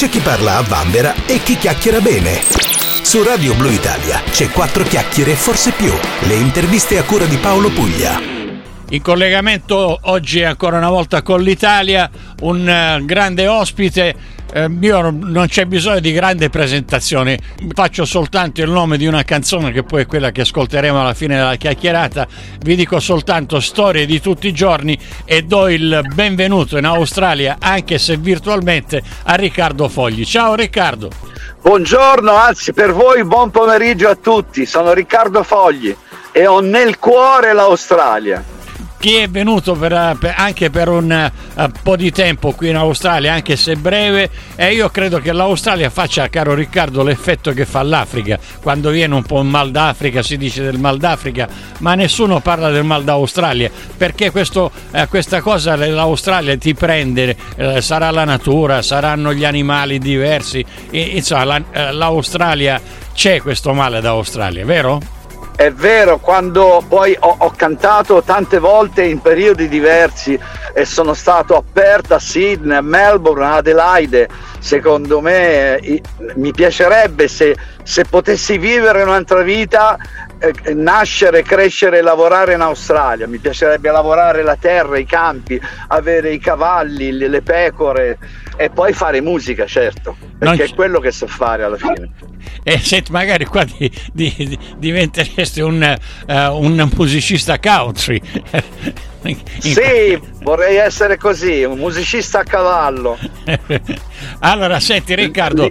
C'è chi parla a vanvera e chi chiacchiera bene. Su Radio Blu Italia c'è 4 chiacchiere e forse più. Le interviste a cura di Paolo Puglia. In collegamento oggi ancora una volta con l'Italia, un grande ospite. Io non c'è bisogno di grande presentazione, faccio soltanto il nome di una canzone che poi è quella che ascolteremo alla fine della chiacchierata. Vi dico soltanto storie di tutti i giorni e do il benvenuto in Australia, anche se virtualmente, a Riccardo Fogli. Ciao Riccardo. Buongiorno, anzi per voi buon pomeriggio a tutti, sono Riccardo Fogli e ho nel cuore l'Australia. Chi è venuto anche per un po' di tempo qui in Australia, anche se breve, e io credo che l'Australia faccia, caro Riccardo, l'effetto che fa l'Africa. Quando viene un po' il mal d'Africa, si dice del mal d'Africa, ma nessuno parla del mal d'Australia, perché questa cosa dell'Australia ti prende, sarà la natura, saranno gli animali diversi, insomma l'Australia, c'è questo male d'Australia, vero? È vero, quando poi ho cantato tante volte in periodi diversi e sono stato a Perth, a Sydney, a Melbourne, a Adelaide. Secondo me mi piacerebbe se potessi vivere un'altra vita, nascere, crescere e lavorare in Australia. Mi piacerebbe lavorare la terra, i campi, avere i cavalli, le pecore e poi fare musica, certo, perché è quello che so fare alla fine. E senti, magari qua diventeresti un musicista country. Sì, vorrei essere così, un musicista a cavallo. Allora senti Riccardo,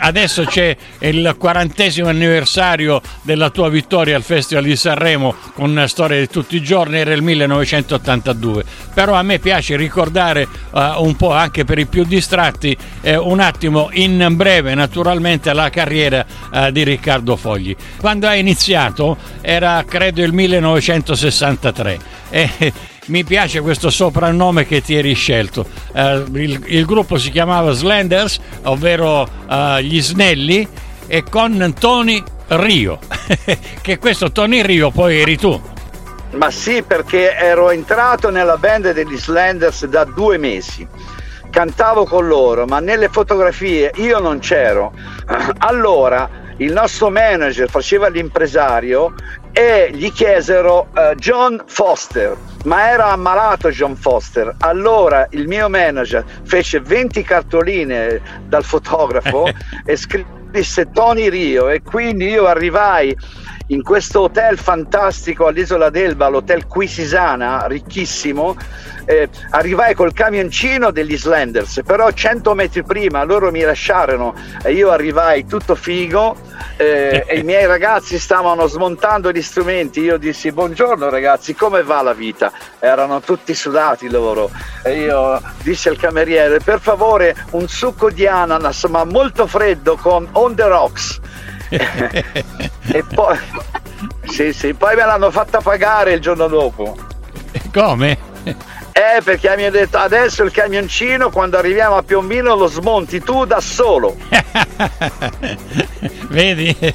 adesso c'è il 40° anniversario della tua vittoria al Festival di Sanremo con una storia di tutti i giorni, era il 1982, però a me piace ricordare un po' anche per i più distratti un attimo in breve naturalmente la carriera di Riccardo Fogli. Quando hai iniziato era credo il 1963. Mi piace questo soprannome che ti eri scelto. Il gruppo si chiamava Slenders, ovvero gli Snelli, e con Tony Rio. Che questo Tony Rio poi eri tu. Ma sì, perché ero entrato nella band degli Slenders da 2 mesi. Cantavo con loro, ma nelle fotografie io non c'ero. Allora il nostro manager faceva l'impresario e gli chiesero John Foster, ma era ammalato John Foster. Allora il mio manager fece 20 cartoline dal fotografo e scrisse Tony Rio, e quindi io arrivai in questo hotel fantastico all'Isola d'Elba, l'hotel Quisisana, ricchissimo, arrivai col camioncino degli Slenders, però 100 metri prima loro mi lasciarono e io arrivai tutto figo e i miei ragazzi stavano smontando gli strumenti, io dissi buongiorno ragazzi, come va la vita? Erano tutti sudati loro e io dissi al cameriere per favore un succo di ananas ma molto freddo con On The Rocks. E poi poi me l'hanno fatta pagare il giorno dopo. Come? Perché mi ha detto adesso il camioncino quando arriviamo a Piombino lo smonti tu da solo. Vedi?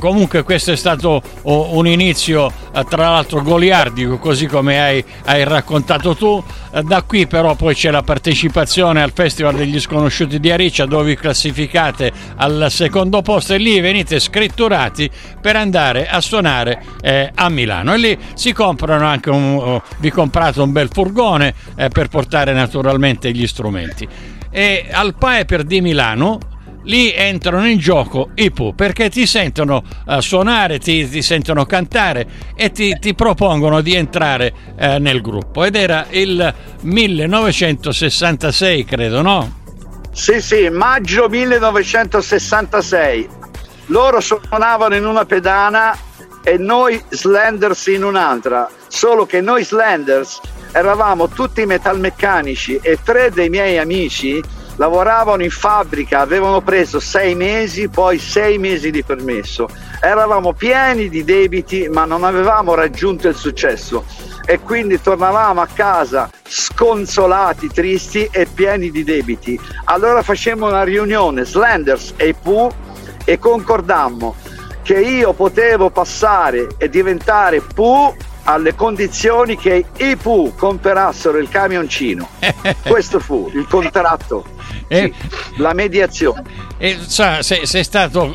Comunque questo è stato un inizio tra l'altro goliardico, così come hai raccontato tu. Da qui però poi c'è la partecipazione al Festival degli Sconosciuti di Ariccia, dove vi classificate al 2° posto e lì venite scritturati per andare a suonare a Milano, e lì si comprano anche vi comprate un bel furgone per portare naturalmente gli strumenti, e al Piper di Milano lì entrano in gioco i Pooh, perché ti sentono suonare, ti sentono cantare e ti propongono di entrare nel gruppo, ed era il 1966 credo, no? Sì, maggio 1966. Loro suonavano in una pedana e noi Slenders in un'altra, solo che noi Slenders eravamo tutti metalmeccanici e 3 dei miei amici lavoravano in fabbrica, avevano preso 6 mesi, poi 6 mesi di permesso. Eravamo pieni di debiti, ma non avevamo raggiunto il successo e quindi tornavamo a casa sconsolati, tristi e pieni di debiti. Allora facemmo una riunione, Slenders e Pooh, e concordammo che io potevo passare e diventare Pooh alle condizioni che i Pooh comperassero il camioncino. Questo fu il contratto. la mediazione. Cioè, sei stato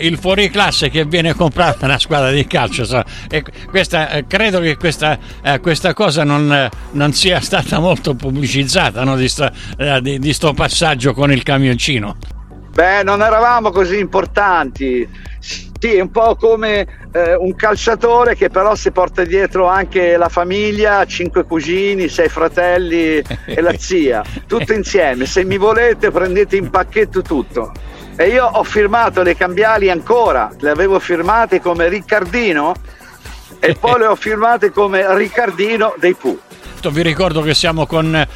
il fuoriclasse che viene comprata una squadra di calcio. So. E questa, credo che questa cosa non sia stata molto pubblicizzata, no? Di sto passaggio con il camioncino. Beh, non eravamo così importanti. Sì, è un po' come un calciatore che però si porta dietro anche la famiglia, 5 cugini, 6 fratelli e la zia, tutto insieme. Se mi volete prendete in pacchetto tutto. E io ho firmato le cambiali ancora, le avevo firmate come Riccardino e poi le ho firmate come Riccardino dei Pooh. Vi ricordo che siamo con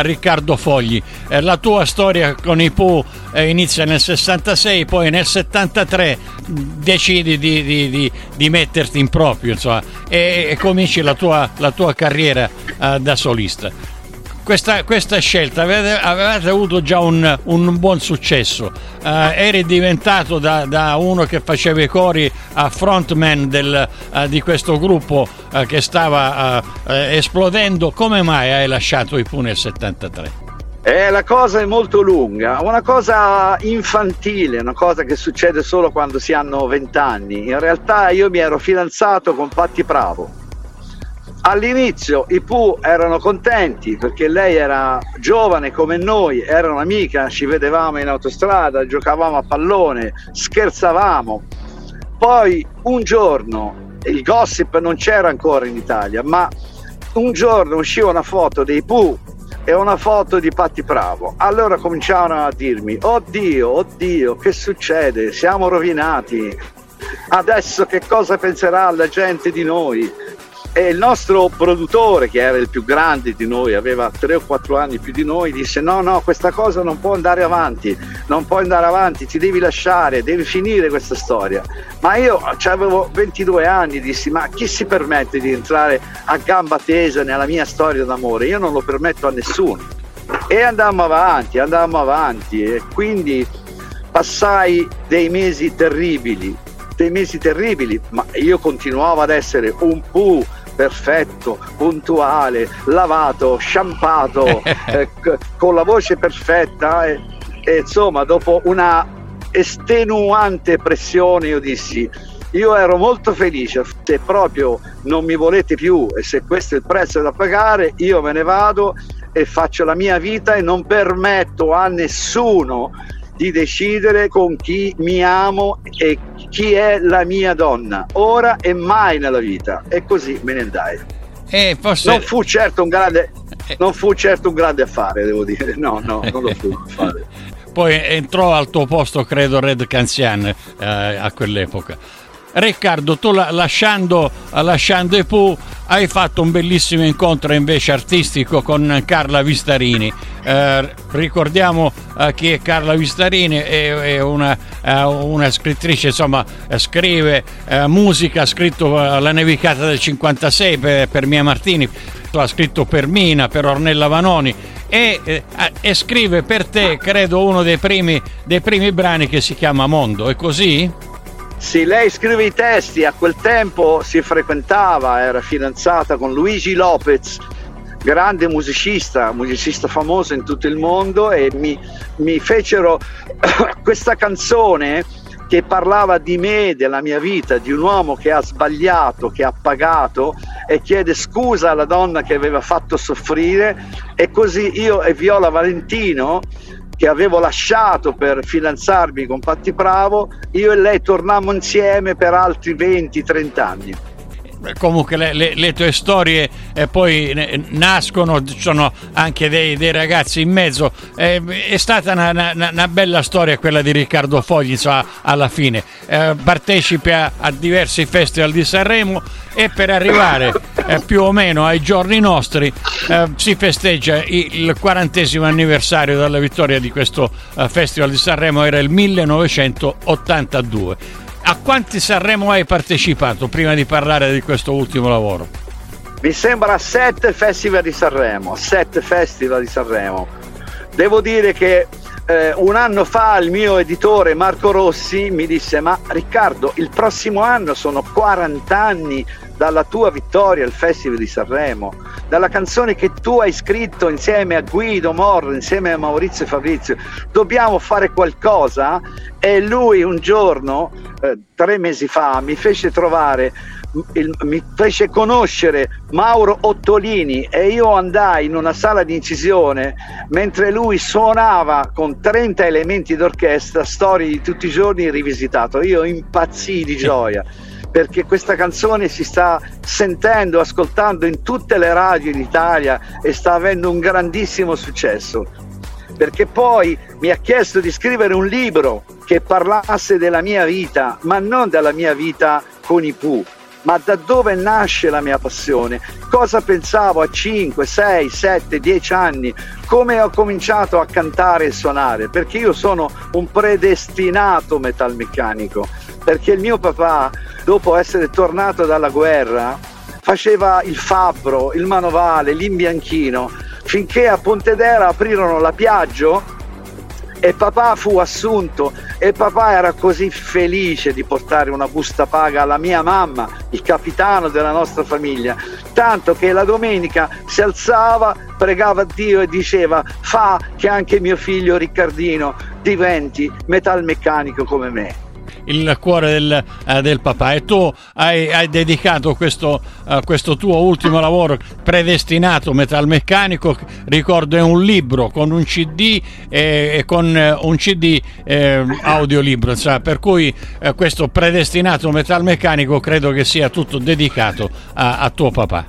Riccardo Fogli. La tua storia con i Pooh inizia nel 66, poi nel 73 decidi di metterti in proprio, insomma, e cominci la tua carriera da solista. Questa scelta, avevate avuto già un buon successo, eri diventato da uno che faceva i cori a frontman di questo gruppo che stava esplodendo. Come mai hai lasciato i Pooh nel 73? La cosa è molto lunga, una cosa infantile, una cosa che succede solo quando si hanno 20 anni. In realtà io mi ero fidanzato con Patty Pravo. All'inizio i Pooh erano contenti perché lei era giovane come noi, era un'amica, ci vedevamo in autostrada, giocavamo a pallone, scherzavamo. Poi un giorno, il gossip non c'era ancora in Italia, ma un giorno usciva una foto dei Pooh e una foto di Patty Pravo. Allora cominciarono a dirmi: oddio, che succede? Siamo rovinati, adesso che cosa penserà la gente di noi? E il nostro produttore, che era il più grande di noi, aveva 3 o 4 anni più di noi, disse: no, questa cosa non può andare avanti, ti devi lasciare, devi finire questa storia. Ma io avevo 22 anni, dissi: ma chi si permette di entrare a gamba tesa nella mia storia d'amore? Io non lo permetto a nessuno. E andammo avanti, e quindi passai dei mesi terribili, ma io continuavo ad essere un Pooh perfetto, puntuale, lavato, sciampato, con la voce perfetta, e insomma, dopo una estenuante pressione io dissi: io ero molto felice, se proprio non mi volete più e se questo è il prezzo da pagare, io me ne vado e faccio la mia vita e non permetto a nessuno di decidere con chi mi amo e chi è la mia donna, ora e mai nella vita. E così me ne andai. Non fu certo un grande affare, devo dire. No, non lo fu un affare. Poi entrò al tuo posto, credo, Red Canzian a quell'epoca. Riccardo, tu lasciando i Pooh hai fatto un bellissimo incontro invece artistico con Carla Vistarini. Ricordiamo che Carla Vistarini è una scrittrice, insomma, scrive musica, ha scritto La nevicata del 56 per Mia Martini, ha scritto per Mina, per Ornella Vanoni, e scrive per te, credo, uno dei primi brani che si chiama Mondo. È così? Sì, lei scrive i testi. A quel tempo si frequentava, era fidanzata con Luigi Lopez, grande musicista famoso in tutto il mondo, e mi fecero questa canzone che parlava di me, della mia vita, di un uomo che ha sbagliato, che ha pagato e chiede scusa alla donna che aveva fatto soffrire. E così io e Viola Valentino, che avevo lasciato per fidanzarmi con Patty Pravo, io e lei tornammo insieme per altri 20-30 anni. Comunque le tue storie poi nascono, sono anche dei ragazzi in mezzo. È stata una bella storia quella di Riccardo Fogli, insomma, alla fine. Partecipi a diversi festival di Sanremo e per arrivare più o meno ai giorni nostri si festeggia il 40° anniversario della vittoria di questo festival di Sanremo, era il 1982. A quanti Sanremo hai partecipato prima di parlare di questo ultimo lavoro? Mi sembra 7 festival di Sanremo. Devo dire che un anno fa il mio editore Marco Rossi mi disse: ma Riccardo, il prossimo anno sono 40 anni dalla tua vittoria al Festival di Sanremo, dalla canzone che tu hai scritto insieme a Guido Morra, insieme a Maurizio e Fabrizio, dobbiamo fare qualcosa. E lui un giorno, 3 mesi fa, mi fece conoscere Mauro Ottolini, e io andai in una sala di incisione mentre lui suonava con 30 elementi d'orchestra Storie di tutti i giorni rivisitato. Io impazzii di gioia, perché questa canzone si sta sentendo, ascoltando in tutte le radio in Italia e sta avendo un grandissimo successo. Perché poi mi ha chiesto di scrivere un libro che parlasse della mia vita, ma non della mia vita con i Pooh, ma da dove nasce la mia passione, cosa pensavo a 5, 6, 7, 10 anni, come ho cominciato a cantare e suonare, perché io sono un predestinato metalmeccanico, perché il mio papà, dopo essere tornato dalla guerra, faceva il fabbro, il manovale, l'imbianchino, finché a Pontedera aprirono la Piaggio e papà fu assunto, e papà era così felice di portare una busta paga alla mia mamma, il capitano della nostra famiglia, tanto che la domenica si alzava, pregava Dio e diceva: fa che anche mio figlio Riccardino diventi metalmeccanico come me. Il cuore del papà. E tu hai dedicato questo tuo ultimo lavoro, Predestinato metalmeccanico, ricordo è un libro con un CD e con un CD audiolibro, cioè, per cui questo Predestinato metalmeccanico credo che sia tutto dedicato a tuo papà.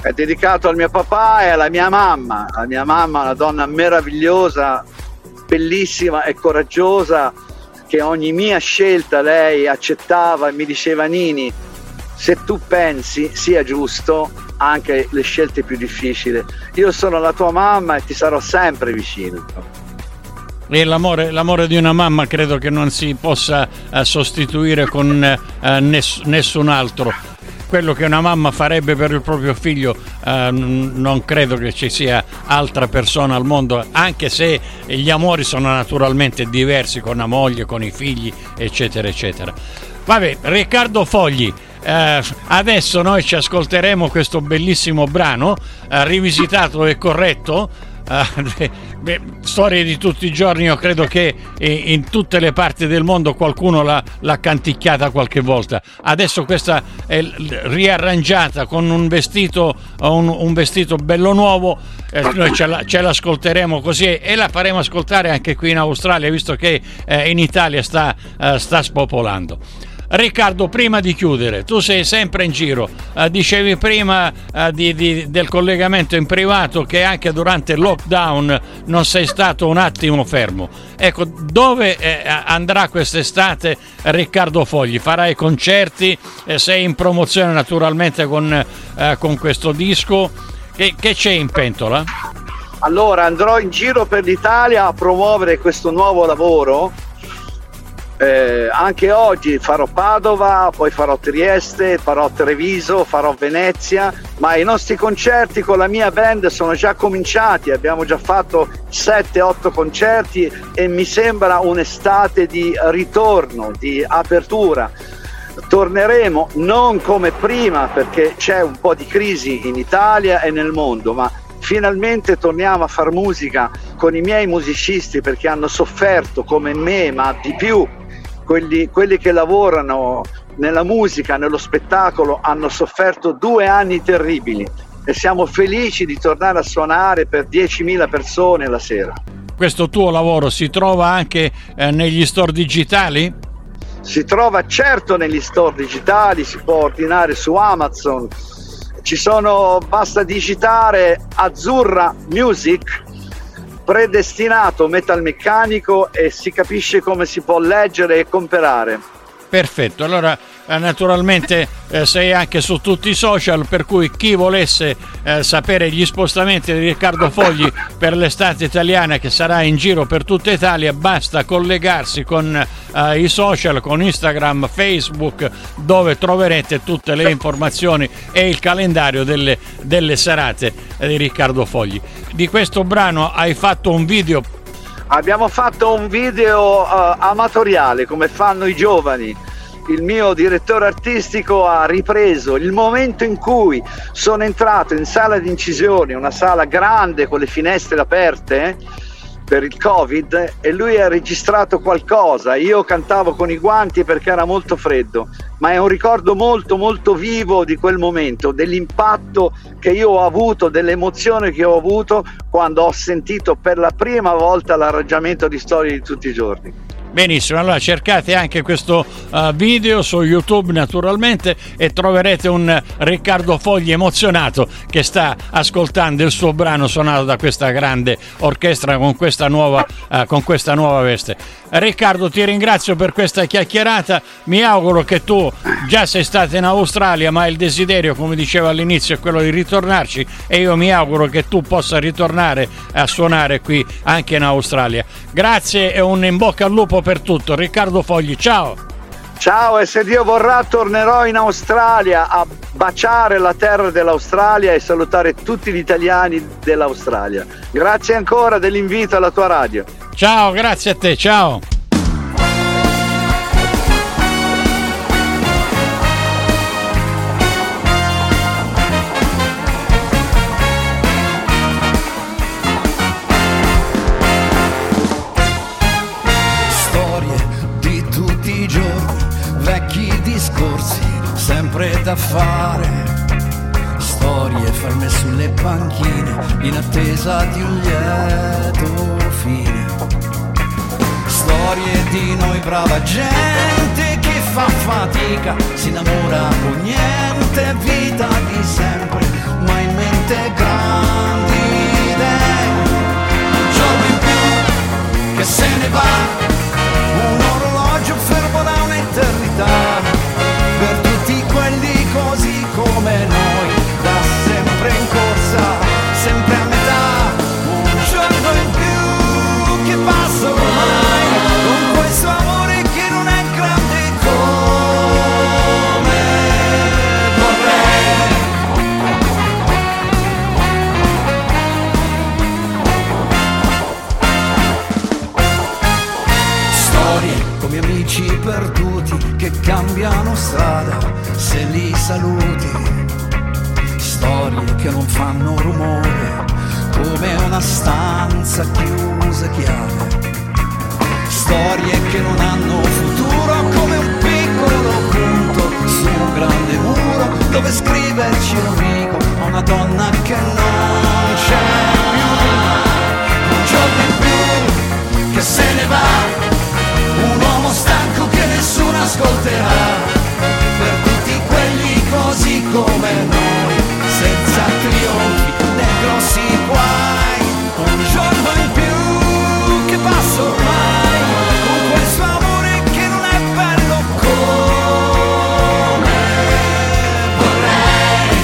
È dedicato al mio papà e alla mia mamma. La mia mamma è una donna meravigliosa, bellissima e coraggiosa, che ogni mia scelta lei accettava e mi diceva: Nini, se tu pensi sia giusto, anche le scelte più difficili, io sono la tua mamma e ti sarò sempre vicino. E l'amore di una mamma credo che non si possa sostituire con nessun altro. Quello che una mamma farebbe per il proprio figlio, non credo che ci sia altra persona al mondo, anche se gli amori sono naturalmente diversi con la moglie, con i figli, eccetera eccetera. Vabbè, Riccardo Fogli, adesso noi ci ascolteremo questo bellissimo brano rivisitato e corretto, Storie di tutti i giorni. Io credo che in tutte le parti del mondo qualcuno l'ha canticchiata qualche volta. Adesso questa è riarrangiata con un vestito bello nuovo, noi ce l'ascolteremo così e la faremo ascoltare anche qui in Australia, visto che in Italia sta spopolando. Riccardo, prima di chiudere, tu sei sempre in giro, dicevi prima del collegamento in privato che anche durante il lockdown non sei stato un attimo fermo. Ecco, dove andrà quest'estate Riccardo Fogli? Farai concerti, sei in promozione naturalmente con questo disco, che c'è in pentola? Allora, andrò in giro per l'Italia a promuovere questo nuovo lavoro. Anche oggi farò Padova, poi farò Trieste, farò Treviso, farò Venezia, ma i nostri concerti con la mia band sono già cominciati, abbiamo già fatto 7-8 concerti e mi sembra un'estate di ritorno, di apertura. Torneremo non come prima, perché c'è un po' di crisi in Italia e nel mondo, ma finalmente torniamo a far musica con i miei musicisti, perché hanno sofferto come me, ma di più. Quelli che lavorano nella musica, nello spettacolo, hanno sofferto 2 anni terribili e siamo felici di tornare a suonare per 10.000 persone la sera. Questo tuo lavoro si trova anche negli store digitali? Si trova certo negli store digitali, si può ordinare su Amazon, basta digitare Azzurra Music, Predestinato metalmeccanico, e si capisce come si può leggere e comprare. Perfetto, allora naturalmente sei anche su tutti i social, per cui chi volesse sapere gli spostamenti di Riccardo Fogli per l'estate italiana, che sarà in giro per tutta Italia, basta collegarsi con i social, con Instagram, Facebook, dove troverete tutte le informazioni e il calendario delle serate di Riccardo Fogli. Di questo brano hai fatto un video? Abbiamo fatto un video amatoriale, come fanno i giovani. Il mio direttore artistico ha ripreso il momento in cui sono entrato in sala di incisioni, una sala grande con le finestre aperte per il Covid, e lui ha registrato qualcosa. Io cantavo con i guanti perché era molto freddo, ma è un ricordo molto molto vivo di quel momento, dell'impatto che io ho avuto, dell'emozione che ho avuto quando ho sentito per la prima volta l'arrangiamento di Storie di tutti i giorni. Benissimo, allora cercate anche questo video su YouTube naturalmente e troverete un Riccardo Fogli emozionato che sta ascoltando il suo brano suonato da questa grande orchestra con questa nuova veste. Riccardo, ti ringrazio per questa chiacchierata, mi auguro che tu già sei stato in Australia, ma il desiderio, come dicevo all'inizio, è quello di ritornarci, e io mi auguro che tu possa ritornare a suonare qui anche in Australia. Grazie e un in bocca al lupo per tutto. Riccardo Fogli, ciao. Ciao, e se Dio vorrà tornerò in Australia a baciare la terra dell'Australia e salutare tutti gli italiani dell'Australia. Grazie ancora dell'invito alla tua radio. Ciao, grazie a te, ciao. Da fare storie ferme sulle panchine in attesa di un lieto fine, storie di noi brava gente che fa fatica, si innamora con niente, vita di sempre ma in mente grandi idee, un giorno in più che se ne va, un orologio fermo da un'eternità, quelli così come noi, da sempre in corsa, sempre a metà, un giorno in più che passa ormai, con questo amore che non è grande come vorrei. Storie come amici perduti che cambiano strada, se li saluti, storie che non fanno rumore, come una stanza chiusa chiave, storie che non hanno futuro, come un piccolo punto su un grande muro, dove scriverci un amico, a una donna che non c'è più, un giorno in più che se ne va, un uomo stanco che nessuno ascolterà, così come noi, senza trionfi né grossi guai, un giorno in più che passo ormai, con questo amore che non è bello come vorrei.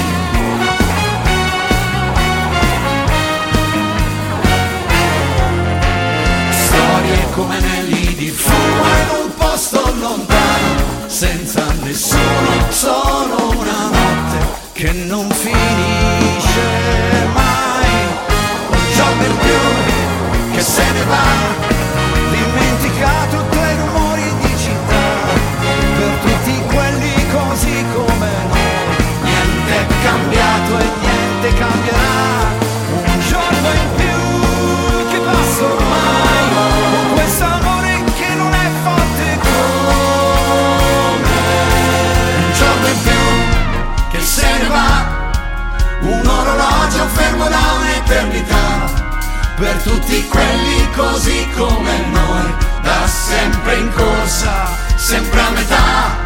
Storie come anelli di fumo in un posto lontano, senza nessuno, solo una notte che non finisce mai, un giorno in più che se ne va, dimenticato tra i rumori di città, per tutti quelli così come noi, niente è cambiato e niente cambierà, un giorno in più che passa ormai, con questo amore che non è forte come che se ne va, un orologio fermo da un'eternità, per tutti quelli così come noi, da sempre in corsa, sempre a metà.